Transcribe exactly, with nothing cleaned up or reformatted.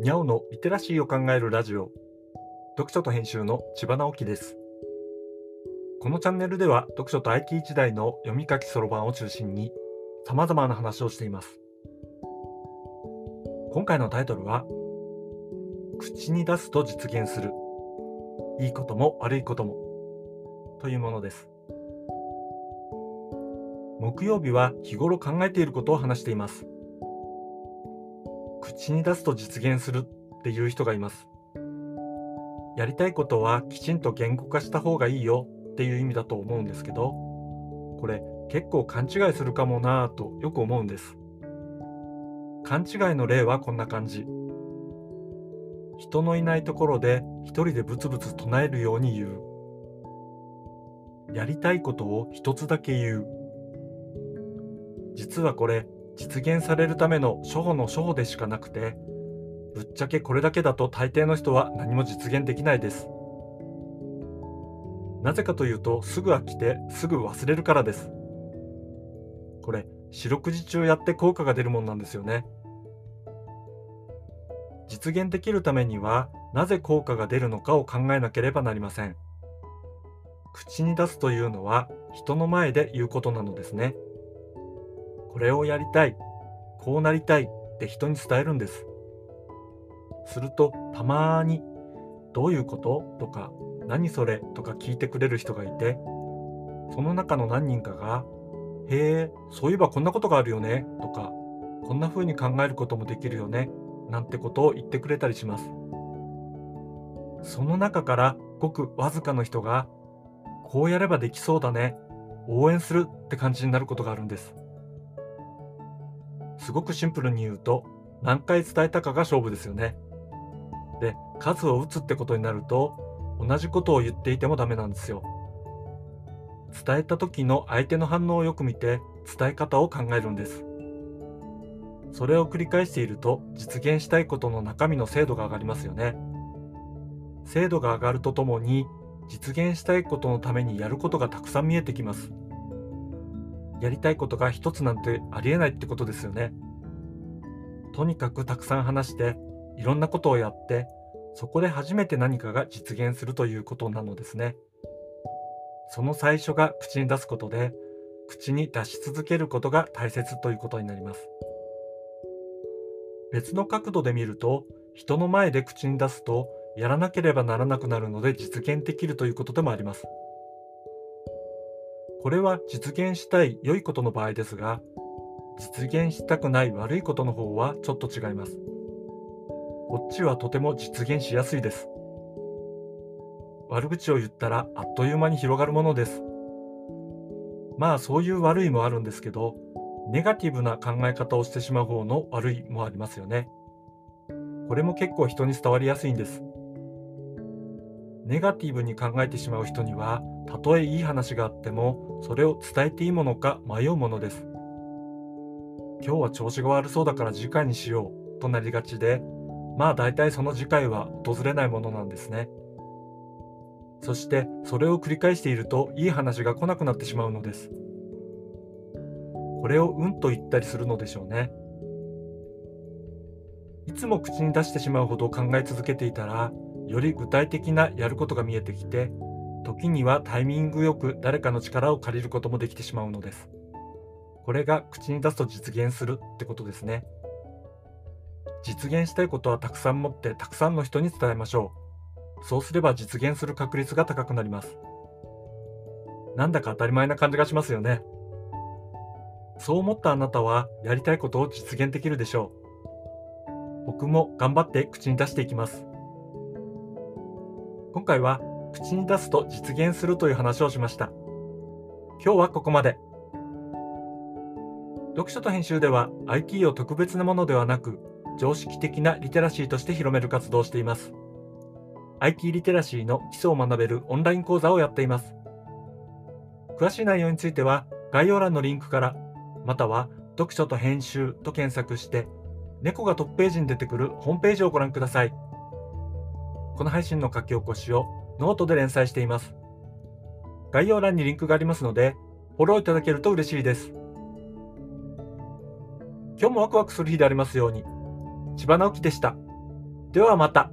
にゃおのリテラシーを考えるラジオ、読書と編集の千葉直樹です。このチャンネルでは読書と アイティー 時代の読み書きそろばんを中心にさまざまな話をしています。今回のタイトルは、口に出すと実現する、いいことも悪いこともというものです。木曜日は日頃考えていることを話しています。口に出すと実現するっていう人がいます。やりたいことはきちんと言語化した方がいいよっていう意味だと思うんですけど、これ結構勘違いするかもなぁとよく思うんです。勘違いの例はこんな感じ。人のいないところで一人でブツブツ唱えるように言う。やりたいことを一つだけ言う。実はこれ、実現されるための初歩の初歩でしかなくて、ぶっちゃけこれだけだと大抵の人は何も実現できないです。なぜかというと、すぐ飽きてすぐ忘れるからです。これ、四六時中やって効果が出るもんなんですよね。実現できるためには、なぜ効果が出るのかを考えなければなりません。口に出すというのは、人の前で言うことなのですね。これをやりたい、こうなりたいって人に伝えるんです。するとたまに、どういうこととか、何それとか聞いてくれる人がいて、その中の何人かが、へえ、そういえばこんなことがあるよねとか、こんな風に考えることもできるよねなんてことを言ってくれたりします。その中からごくわずかの人が、こうやればできそうだね、応援するって感じになることがあるんです。すごくシンプルに言うと、何回伝えたかが勝負ですよね。で、数を打つってことになると、同じことを言っていてもダメなんですよ。伝えた時の相手の反応をよく見て、伝え方を考えるんです。それを繰り返していると、実現したいことの中身の精度が上がりますよね。精度が上がるとともに、実現したいことのためにやることがたくさん見えてきます。やりたいことが一つなんてありえないってことですよね。とにかくたくさん話して、いろんなことをやって、そこで初めて何かが実現するということなのですね。その最初が口に出すことで、口に出し続けることが大切ということになります。別の角度で見ると、人の前で口に出すと、やらなければならなくなるので実現できるということでもあります。これは実現したい良いことの場合ですが、実現したくない悪いことの方はちょっと違います。こっちはとても実現しやすいです。悪口を言ったらあっという間に広がるものです。まあそういう悪いもあるんですけど、ネガティブな考え方をしてしまう方の悪いもありますよね。これも結構人に伝わりやすいんです。ネガティブに考えてしまう人には、たとえいい話があっても、それを伝えていいものか迷うものです。今日は調子が悪そうだから次回にしようとなりがちで、まあ大体その次回は訪れないものなんですね。そしてそれを繰り返していると、いい話が来なくなってしまうのです。これをうんと言ったりするのでしょうね。いつも口に出してしまうほど考え続けていたら、より具体的なやることが見えてきて、時にはタイミングよく誰かの力を借りることもできてしまうのです。これが口に出すと実現するってことですね。実現したいことはたくさん持って、たくさんの人に伝えましょう。そうすれば実現する確率が高くなります。なんだか当たり前な感じがしますよね。そう思ったあなたは、やりたいことを実現できるでしょう。僕も頑張って口に出していきます。今回は、口に出すと実現するという話をしました。今日はここまで。読書と編集では アイティー を特別なものではなく、常識的なリテラシーとして広める活動をしています。アイティー リテラシーの基礎を学べるオンライン講座をやっています。詳しい内容については概要欄のリンクから、または読書と編集と検索して、猫がトップページに出てくるホームページをご覧ください。この配信の書き起こしをノートで連載しています。概要欄にリンクがありますので、フォローいただけると嬉しいです。今日もワクワクする日でありますように。千葉直樹でした。ではまた。